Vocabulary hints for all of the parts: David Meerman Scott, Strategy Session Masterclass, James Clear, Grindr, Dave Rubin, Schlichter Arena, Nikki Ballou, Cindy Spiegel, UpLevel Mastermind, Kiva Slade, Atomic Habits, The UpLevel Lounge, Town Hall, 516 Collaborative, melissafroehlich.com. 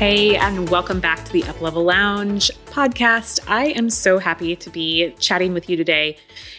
Hey, and welcome back to the UpLevel Lounge podcast. I am so happy to be chatting with you today.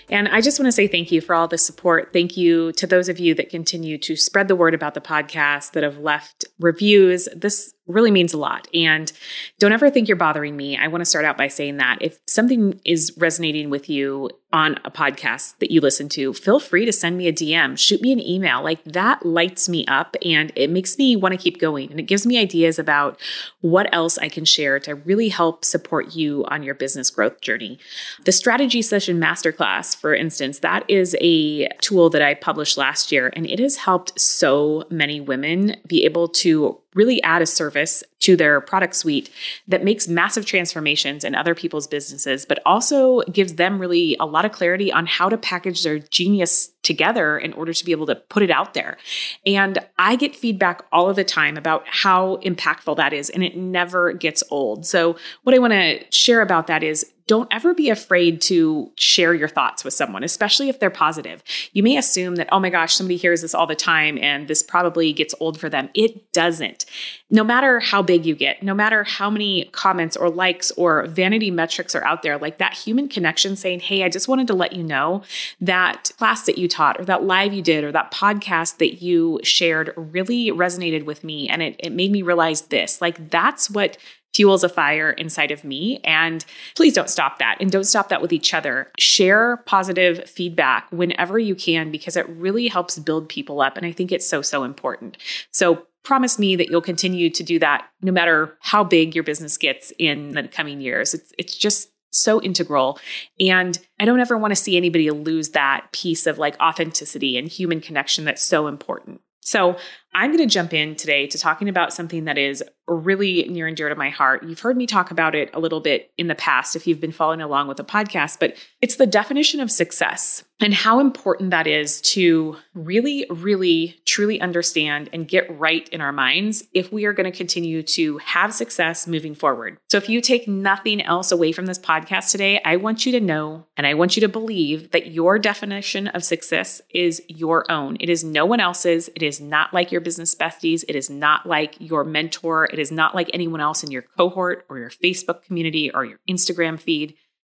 And I just want to say thank you for all the support. Thank you to those of you that continue to spread the word about the podcast, that have left reviews. This really means a lot. And don't ever think you're bothering me. I want to start out by saying that if something is resonating with you on a podcast that you listen to, feel free to send me a DM, shoot me an email. Like, that lights me up and it makes me want to keep going. And it gives me ideas about what else I can share to really help support you on your business growth journey. The Strategy Session Masterclass, for instance, that is a tool that I published last year, and it has helped so many women be able to really add a service to their product suite that makes massive transformations in other people's businesses, but also gives them really a lot of clarity on how to package their genius together in order to be able to put it out there. And I get feedback all of the time about how impactful that is, and it never gets old. So what I want to share about that is, don't ever be afraid to share your thoughts with someone, especially if they're positive. You may assume that, oh my gosh, somebody hears this all the time and this probably gets old for them. It doesn't. No matter how big you get, no matter how many comments or likes or vanity metrics are out there, like that human connection saying, hey, I just wanted to let you know that class that you taught or that live you did or that podcast that you shared really resonated with me. And it made me realize this, like, that's what fuels a fire inside of me. And please don't stop that. And don't stop that with each other. Share positive feedback whenever you can, because it really helps build people up. And I think it's so, so important. So promise me that you'll continue to do that no matter how big your business gets in the coming years. It's just so integral. And I don't ever want to see anybody lose that piece of like authenticity and human connection that's so important. So I'm going to jump in today to talking about something that is really near and dear to my heart. You've heard me talk about it a little bit in the past if you've been following along with the podcast, but it's the definition of success and how important that is to really, really, truly understand and get right in our minds if we are going to continue to have success moving forward. So if you take nothing else away from this podcast today, I want you to know, and I want you to believe that your definition of success is your own. It is no one else's. It is not like your business besties. It is not like your mentor. It is not like anyone else in your cohort or your Facebook community or your Instagram feed.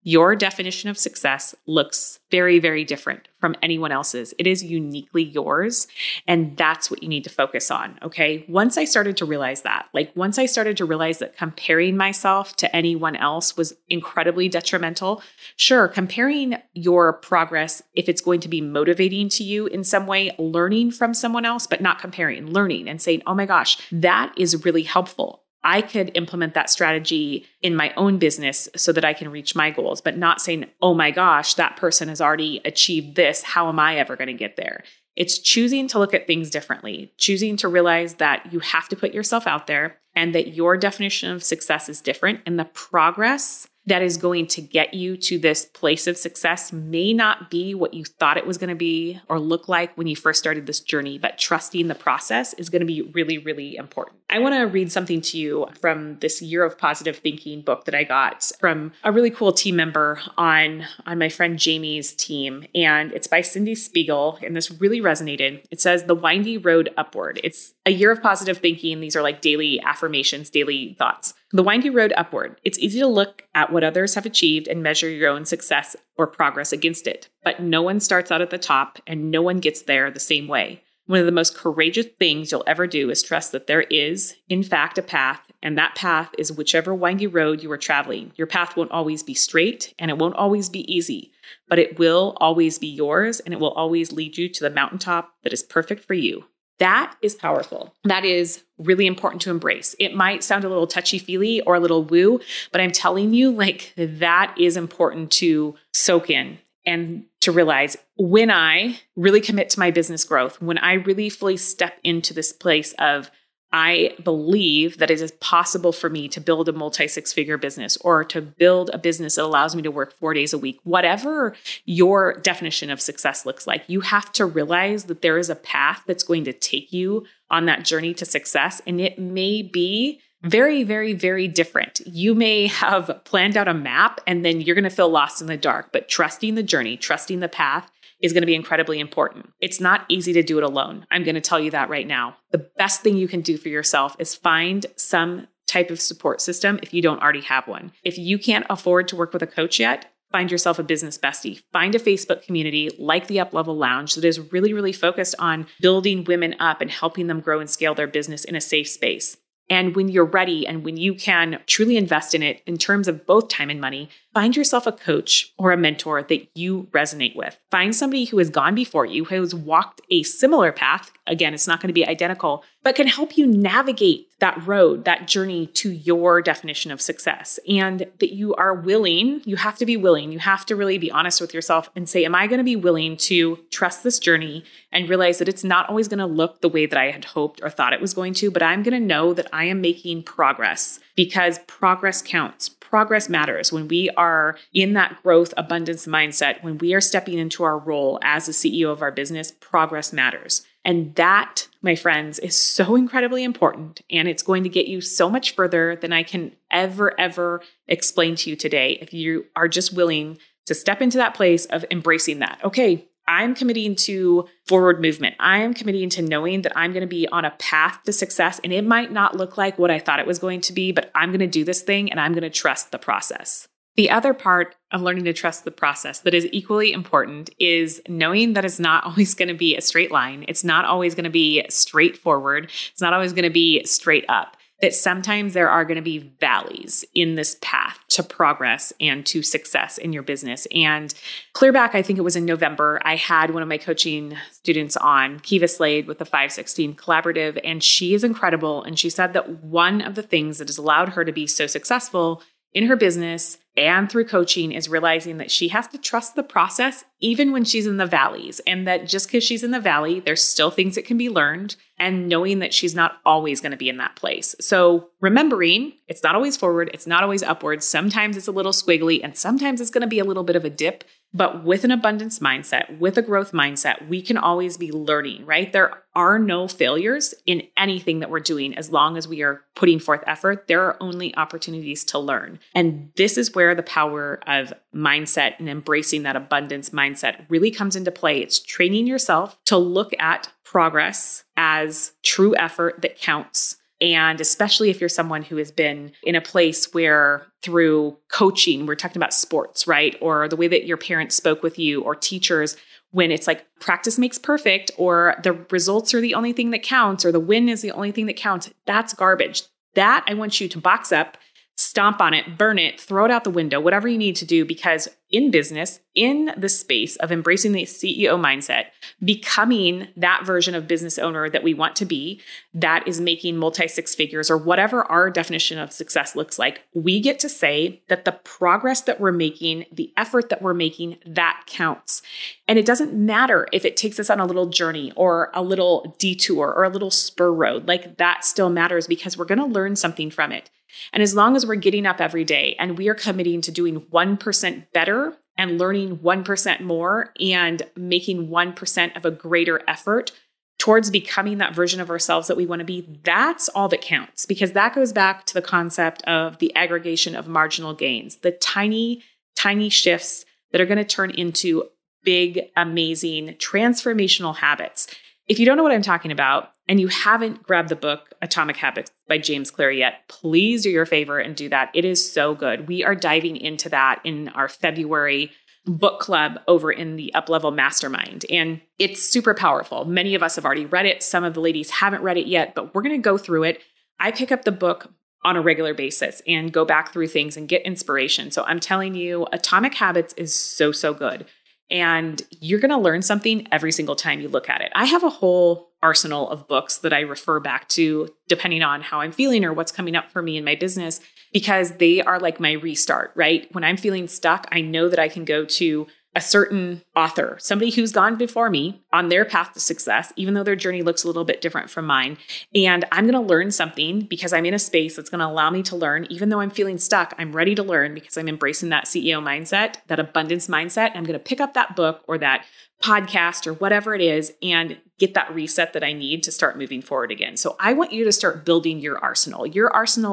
Your definition of success looks very, very different from anyone else's. It is uniquely yours. And that's what you need to focus on. Okay. Once I started to realize that, that comparing myself to anyone else was incredibly detrimental. Sure. Comparing your progress, if it's going to be motivating to you in some way, learning from someone else, but not comparing, learning and saying, oh my gosh, that is really helpful. I could implement that strategy in my own business so that I can reach my goals, but not saying, oh my gosh, that person has already achieved this. How am I ever going to get there? It's choosing to look at things differently, choosing to realize that you have to put yourself out there and that your definition of success is different, and the progress that is going to get you to this place of success may not be what you thought it was going to be or look like when you first started this journey, but trusting the process is going to be really, really important. I want to read something to you from this Year of Positive Thinking book that I got from a really cool team member on my friend Jamie's team. And it's by Cindy Spiegel. And this really resonated. It says, "The windy road upward." It's a year of positive thinking. These are like daily affirmations, daily thoughts. The windy road upward. It's easy to look at what others have achieved and measure your own success or progress against it. But no one starts out at the top, and no one gets there the same way. One of the most courageous things you'll ever do is trust that there is, in fact, a path And that path is whichever windy road you are traveling. Your path won't always be straight and it won't always be easy, but it will always be yours and it will always lead you to the mountaintop that is perfect for you. That is powerful. That is really important to embrace. It might sound a little touchy-feely or a little woo, but I'm telling you, like, that is important to soak in and to realize when I really commit to my business growth, when I really fully step into this place of I believe that it is possible for me to build a multi-six-figure business or to build a business that allows me to work 4 days a week. Whatever your definition of success looks like, you have to realize that there is a path that's going to take you on that journey to success. And it may be very, very, very different. You may have planned out a map and then you're going to feel lost in the dark, but trusting the journey, trusting the path is going to be incredibly important. It's not easy to do it alone. I'm going to tell you that right now. The best thing you can do for yourself is find some type of support system if you don't already have one. If you can't afford to work with a coach yet, find yourself a business bestie. Find a Facebook community like the UpLevel Lounge that is really, really focused on building women up and helping them grow and scale their business in a safe space. And when you're ready and when you can truly invest in it in terms of both time and money, find yourself a coach or a mentor that you resonate with. Find somebody who has gone before you, who has walked a similar path. Again, it's not going to be identical, but can help you navigate that road, that journey to your definition of success. And that you are willing, you have to be willing, you have to really be honest with yourself and say, am I going to be willing to trust this journey and realize that it's not always going to look the way that I had hoped or thought it was going to, but I'm going to know that I am making progress because progress counts. Progress matters. When we are in that growth abundance mindset, when we are stepping into our role as the CEO of our business, progress matters. And that, my friends, is so incredibly important. And it's going to get you so much further than I can ever explain to you today. If you are just willing to step into that place of embracing that, okay, I'm committing to forward movement. I am committing to knowing that I'm going to be on a path to success. And it might not look like what I thought it was going to be, but I'm going to do this thing and I'm going to trust the process. The other part of learning to trust the process that is equally important is knowing that it's not always going to be a straight line. It's not always going to be straightforward. It's not always going to be straight up. That sometimes there are going to be valleys in this path to progress and to success in your business. And clear back, I think it was in November, I had one of my coaching students on, Kiva Slade with the 516 Collaborative, and she is incredible. And she said that one of the things that has allowed her to be so successful in her business and through coaching is realizing that she has to trust the process even when she's in the valleys, and that just because she's in the valley, there's still things that can be learned, and knowing that she's not always going to be in that place. So remembering it's not always forward, it's not always upward. Sometimes it's a little squiggly and sometimes it's going to be a little bit of a dip, but with an abundance mindset, with a growth mindset, we can always be learning, right? There are no failures in anything that we're doing as long as we are putting forth effort. There are only opportunities to learn. And this is where the power of mindset and embracing that abundance mindset really comes into play. It's training yourself to look at progress as true effort that counts. And especially if you're someone who has been in a place where through coaching, we're talking about sports, right? Or the way that your parents spoke with you or teachers, when it's like practice makes perfect, or the results are the only thing that counts, or the win is the only thing that counts. That's garbage. That I want you to box up, stomp on it, burn it, throw it out the window, whatever you need to do, because in business, in the space of embracing the CEO mindset, becoming that version of business owner that we want to be, that is making multi-six figures or whatever our definition of success looks like, we get to say that the progress that we're making, the effort that we're making, that counts. And it doesn't matter if it takes us on a little journey or a little detour or a little spur road, like that still matters because we're going to learn something from it. And as long as we're getting up every day and we are committing to doing 1% better and learning 1% more and making 1% of a greater effort towards becoming that version of ourselves that we want to be, that's all that counts, because that goes back to the concept of the aggregation of marginal gains, the tiny, tiny shifts that are going to turn into big, amazing, transformational habits. If you don't know what I'm talking about and you haven't grabbed the book Atomic Habits by James Clear yet, please do your favor and do that. It is so good. We are diving into that in our February book club over in the UpLevel Mastermind. And it's super powerful. Many of us have already read it. Some of the ladies haven't read it yet, but we're going to go through it. I pick up the book on a regular basis and go back through things and get inspiration. So I'm telling you, Atomic Habits is so, so good. And you're going to learn something every single time you look at it. I have a whole arsenal of books that I refer back to depending on how I'm feeling or what's coming up for me in my business, because they are like my restart, right? When I'm feeling stuck, I know that I can go to a certain author, somebody who's gone before me on their path to success, even though their journey looks a little bit different from mine. And I'm going to learn something because I'm in a space that's going to allow me to learn. Even though I'm feeling stuck, I'm ready to learn because I'm embracing that CEO mindset, that abundance mindset. I'm going to pick up that book or that podcast or whatever it is and get that reset that I need to start moving forward again. So I want you to start building your arsenal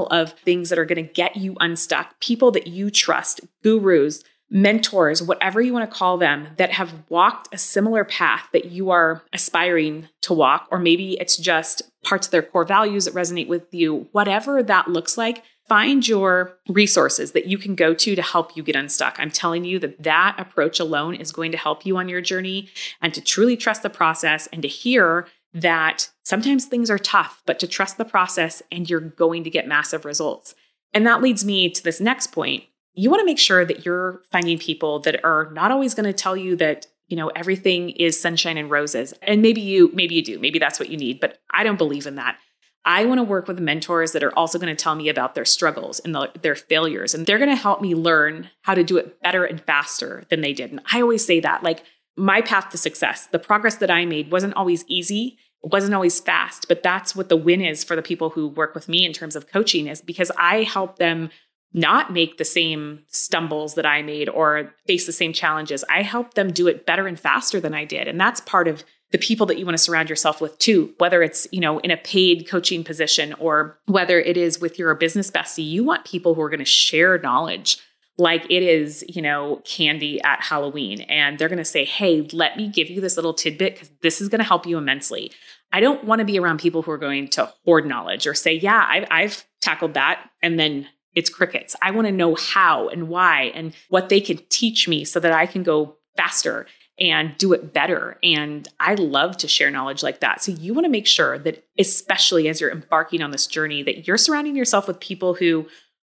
of things that are going to get you unstuck, people that you trust, gurus, mentors, whatever you want to call them, that have walked a similar path that you are aspiring to walk, or maybe it's just parts of their core values that resonate with you, whatever that looks like. Find your resources that you can go to help you get unstuck. I'm telling you that that approach alone is going to help you on your journey, and to truly trust the process and to hear that sometimes things are tough, but to trust the process and you're going to get massive results. And that leads me to this next point. You want to make sure that you're finding people that are not always going to tell you that, you know, everything is sunshine and roses. And maybe you do, maybe that's what you need, but I don't believe in that. I want to work with mentors that are also going to tell me about their struggles and their failures. And they're going to help me learn how to do it better and faster than they did. And I always say that, like, my path to success, the progress that I made wasn't always easy. It wasn't always fast, but that's what the win is for the people who work with me in terms of coaching, is because I help them not make the same stumbles that I made or face the same challenges. I help them do it better and faster than I did. And that's part of the people that you want to surround yourself with too, whether it's, you know, in a paid coaching position or whether it is with your business bestie. You want people who are going to share knowledge like it is, you know, candy at Halloween. And they're going to say, hey, let me give you this little tidbit because this is going to help you immensely. I don't want to be around people who are going to hoard knowledge or say, yeah, I've tackled that, and then it's crickets. I want to know how and why and what they can teach me so that I can go faster and do it better. And I love to share knowledge like that. So you want to make sure that, especially as you're embarking on this journey, that you're surrounding yourself with people who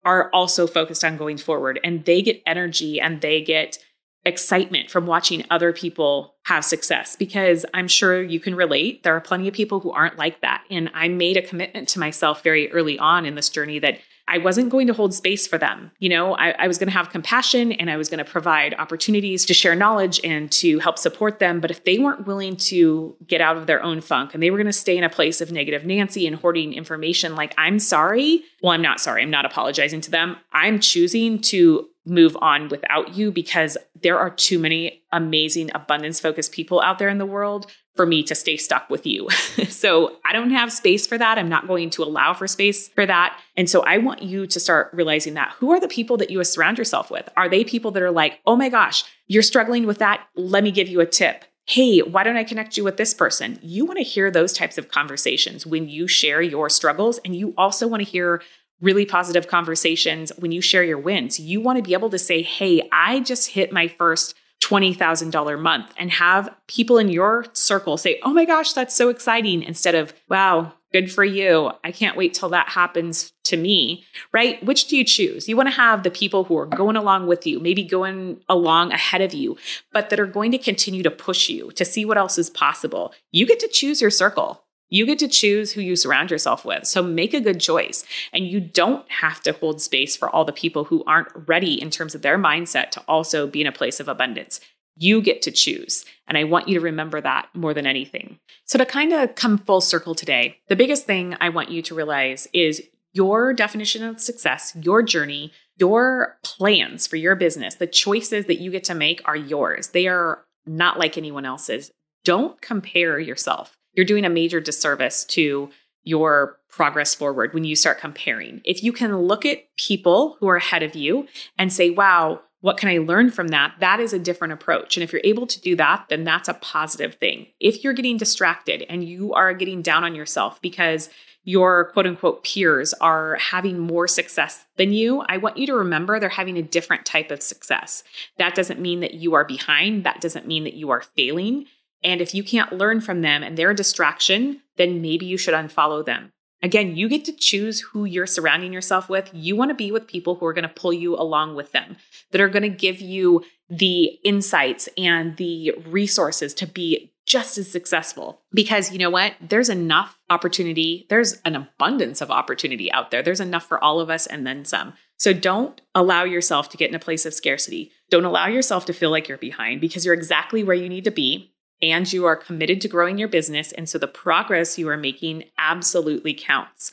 are also focused on going forward, and they get energy and they get excitement from watching other people have success, because I'm sure you can relate. There are plenty of people who aren't like that. And I made a commitment to myself very early on in this journey that I wasn't going to hold space for them. You know, I was going to have compassion and I was going to provide opportunities to share knowledge and to help support them. But if they weren't willing to get out of their own funk and they were going to stay in a place of negative Nancy and hoarding information, like, I'm sorry. Well, I'm not sorry. I'm not apologizing to them. I'm choosing to move on without you, because there are too many amazing abundance-focused people out there in the world for me to stay stuck with you. So I don't have space for that. I'm not going to allow for space for that. And so I want you to start realizing that. Who are the people that you surround yourself with? Are they people that are like, oh my gosh, you're struggling with that? Let me give you a tip. Hey, why don't I connect you with this person? You want to hear those types of conversations when you share your struggles. And you also want to hear really positive conversations when you share your wins. You want to be able to say, hey, I just hit my first $20,000 month, and have people in your circle say, oh my gosh, that's so exciting, instead of, wow, good for you. I can't wait till that happens to me, right? Which do you choose? You want to have the people who are going along with you, maybe going along ahead of you, but that are going to continue to push you to see what else is possible. You get to choose your circle. You get to choose who you surround yourself with. So make a good choice. And you don't have to hold space for all the people who aren't ready in terms of their mindset to also be in a place of abundance. You get to choose. And I want you to remember that more than anything. So to kind of come full circle today, the biggest thing I want you to realize is your definition of success, your journey, your plans for your business, the choices that you get to make are yours. They are not like anyone else's. Don't compare yourself. You're doing a major disservice to your progress forward when you start comparing. If you can look at people who are ahead of you and say, wow, what can I learn from that? That is a different approach. And if you're able to do that, then that's a positive thing. If you're getting distracted and you are getting down on yourself because your quote unquote peers are having more success than you, I want you to remember they're having a different type of success. That doesn't mean that you are behind. That doesn't mean that you are failing. And if you can't learn from them and they're a distraction, then maybe you should unfollow them. Again, you get to choose who you're surrounding yourself with. You want to be with people who are going to pull you along with them, that are going to give you the insights and the resources to be just as successful. Because you know what? There's enough opportunity. There's an abundance of opportunity out there. There's enough for all of us and then some. So don't allow yourself to get in a place of scarcity. Don't allow yourself to feel like you're behind, because you're exactly where you need to be. And you are committed to growing your business. And so the progress you are making absolutely counts.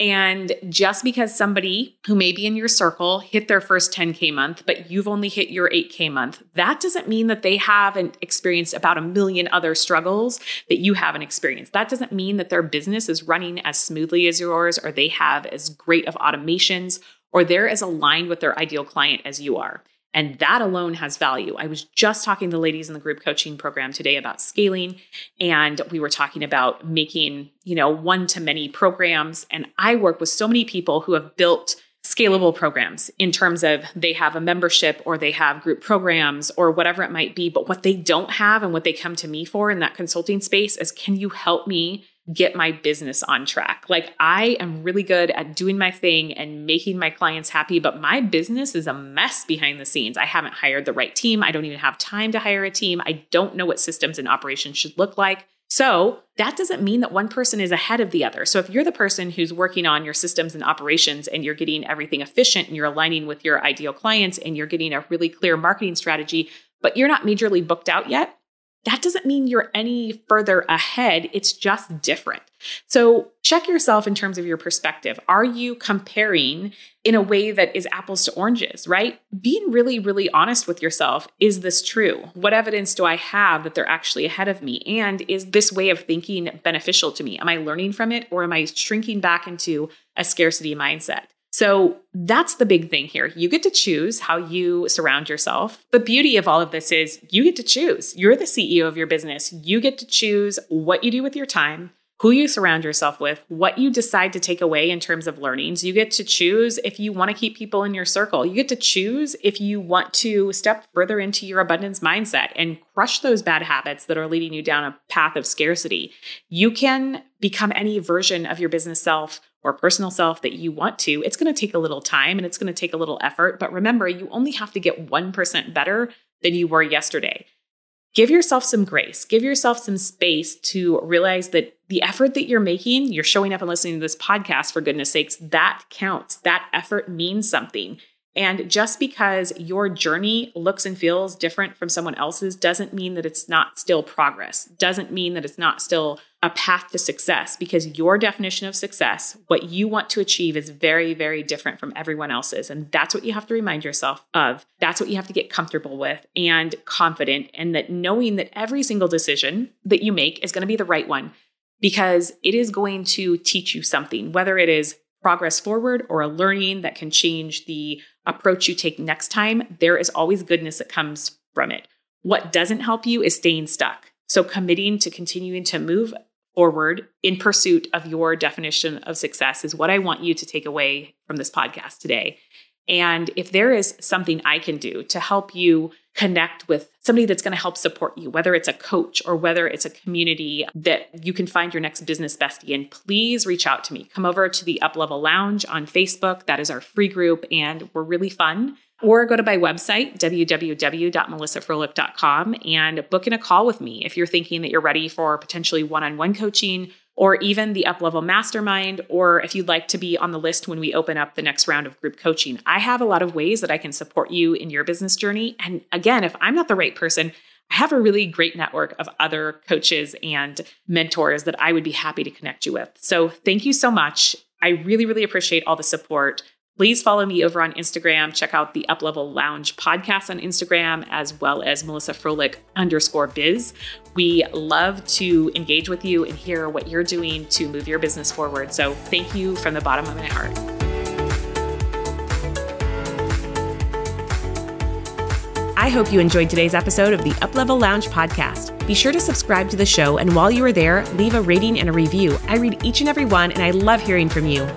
And just because somebody who may be in your circle hit their first 10K month, but you've only hit your 8K month, that doesn't mean that they haven't experienced about a million other struggles that you haven't experienced. That doesn't mean that their business is running as smoothly as yours, or they have as great of automations, or they're as aligned with their ideal client as you are. And that alone has value. I was just talking to the ladies in the group coaching program today about scaling. And we were talking about making, one-to-many programs. And I work with so many people who have built scalable programs in terms of they have a membership or they have group programs or whatever it might be. But what they don't have and what they come to me for in that consulting space is, can you help me get my business on track? Like, I am really good at doing my thing and making my clients happy, but my business is a mess behind the scenes. I haven't hired the right team. I don't even have time to hire a team. I don't know what systems and operations should look like. So that doesn't mean that one person is ahead of the other. So if you're the person who's working on your systems and operations and you're getting everything efficient and you're aligning with your ideal clients and you're getting a really clear marketing strategy, but you're not majorly booked out yet, that doesn't mean you're any further ahead. It's just different. So check yourself in terms of your perspective. Are you comparing in a way that is apples to oranges, right? Being really, really honest with yourself. Is this true? What evidence do I have that they're actually ahead of me? And is this way of thinking beneficial to me? Am I learning from it, or am I shrinking back into a scarcity mindset? So that's the big thing here. You get to choose how you surround yourself. The beauty of all of this is you get to choose. You're the CEO of your business. You get to choose what you do with your time, who you surround yourself with, what you decide to take away in terms of learnings. You get to choose if you want to keep people in your circle. You get to choose if you want to step further into your abundance mindset and crush those bad habits that are leading you down a path of scarcity. You can become any version of your business self or personal self that you want to. It's going to take a little time and it's going to take a little effort. But remember, you only have to get 1% better than you were yesterday. Give yourself some grace. Give yourself some space to realize that the effort that you're making, you're showing up and listening to this podcast, for goodness sakes, that counts. That effort means something. And just because your journey looks and feels different from someone else's doesn't mean that it's not still progress, doesn't mean that it's not still a path to success, because your definition of success, what you want to achieve, is very, very different from everyone else's. And that's what you have to remind yourself of. That's what you have to get comfortable with and confident, and that knowing that every single decision that you make is going to be the right one, because it is going to teach you something, whether it is progress forward or a learning that can change the approach you take next time. There is always goodness that comes from it. What doesn't help you is staying stuck. So committing to continuing to move forward in pursuit of your definition of success is what I want you to take away from this podcast today. And if there is something I can do to help you connect with somebody that's going to help support you, whether it's a coach or whether it's a community that you can find your next business bestie in, please reach out to me. Come over to the UpLevel Lounge on Facebook. That is our free group, and we're really fun. Or go to my website, www.melissafroehlich.com, and book in a call with me if you're thinking that you're ready for potentially one-on-one coaching, or even the UpLevel Mastermind, or if you'd like to be on the list when we open up the next round of group coaching. I have a lot of ways that I can support you in your business journey. And again, if I'm not the right person, I have a really great network of other coaches and mentors that I would be happy to connect you with. So thank you so much. I really, really appreciate all the support. Please follow me over on Instagram. Check out the UpLevel Lounge podcast on Instagram, as well as melissafroehlich_biz. We love to engage with you and hear what you're doing to move your business forward. So thank you from the bottom of my heart. I hope you enjoyed today's episode of the UpLevel Lounge podcast. Be sure to subscribe to the show. And while you are there, leave a rating and a review. I read each and every one, and I love hearing from you.